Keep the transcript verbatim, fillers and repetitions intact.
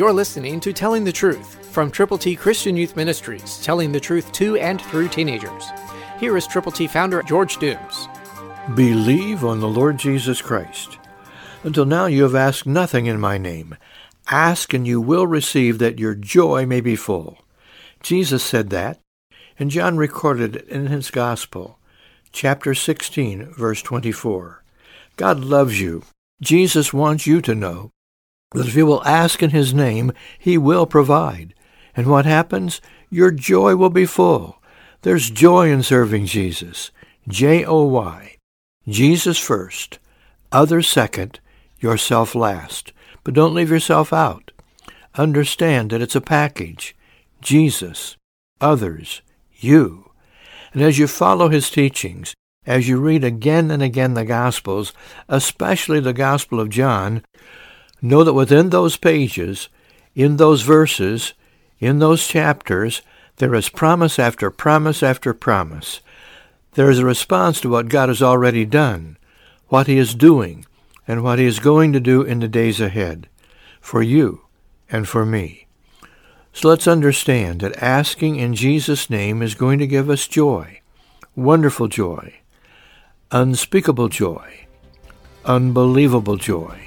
You're listening to Telling the Truth from Triple T Christian Youth Ministries, telling the truth to and through teenagers. Here is Triple T founder George Dooms. Believe on the Lord Jesus Christ. Until now you have asked nothing in my name. Ask and you will receive, that your joy may be full. Jesus said that, and John recorded it in his gospel, chapter sixteen, verse twenty-four. God loves you. Jesus wants you to know that if you will ask in his name, he will provide. And what happens? Your joy will be full. There's joy in serving Jesus. J O Y. Jesus first, others second, yourself last. But don't leave yourself out. Understand that it's a package. Jesus, others, you. And as you follow his teachings, as you read again and again the Gospels, especially the Gospel of John, know that within those pages, in those verses, in those chapters, there is promise after promise after promise. There is a response to what God has already done, what he is doing, and what he is going to do in the days ahead, for you and for me. So let's understand that asking in Jesus' name is going to give us joy, wonderful joy, unspeakable joy, unbelievable joy.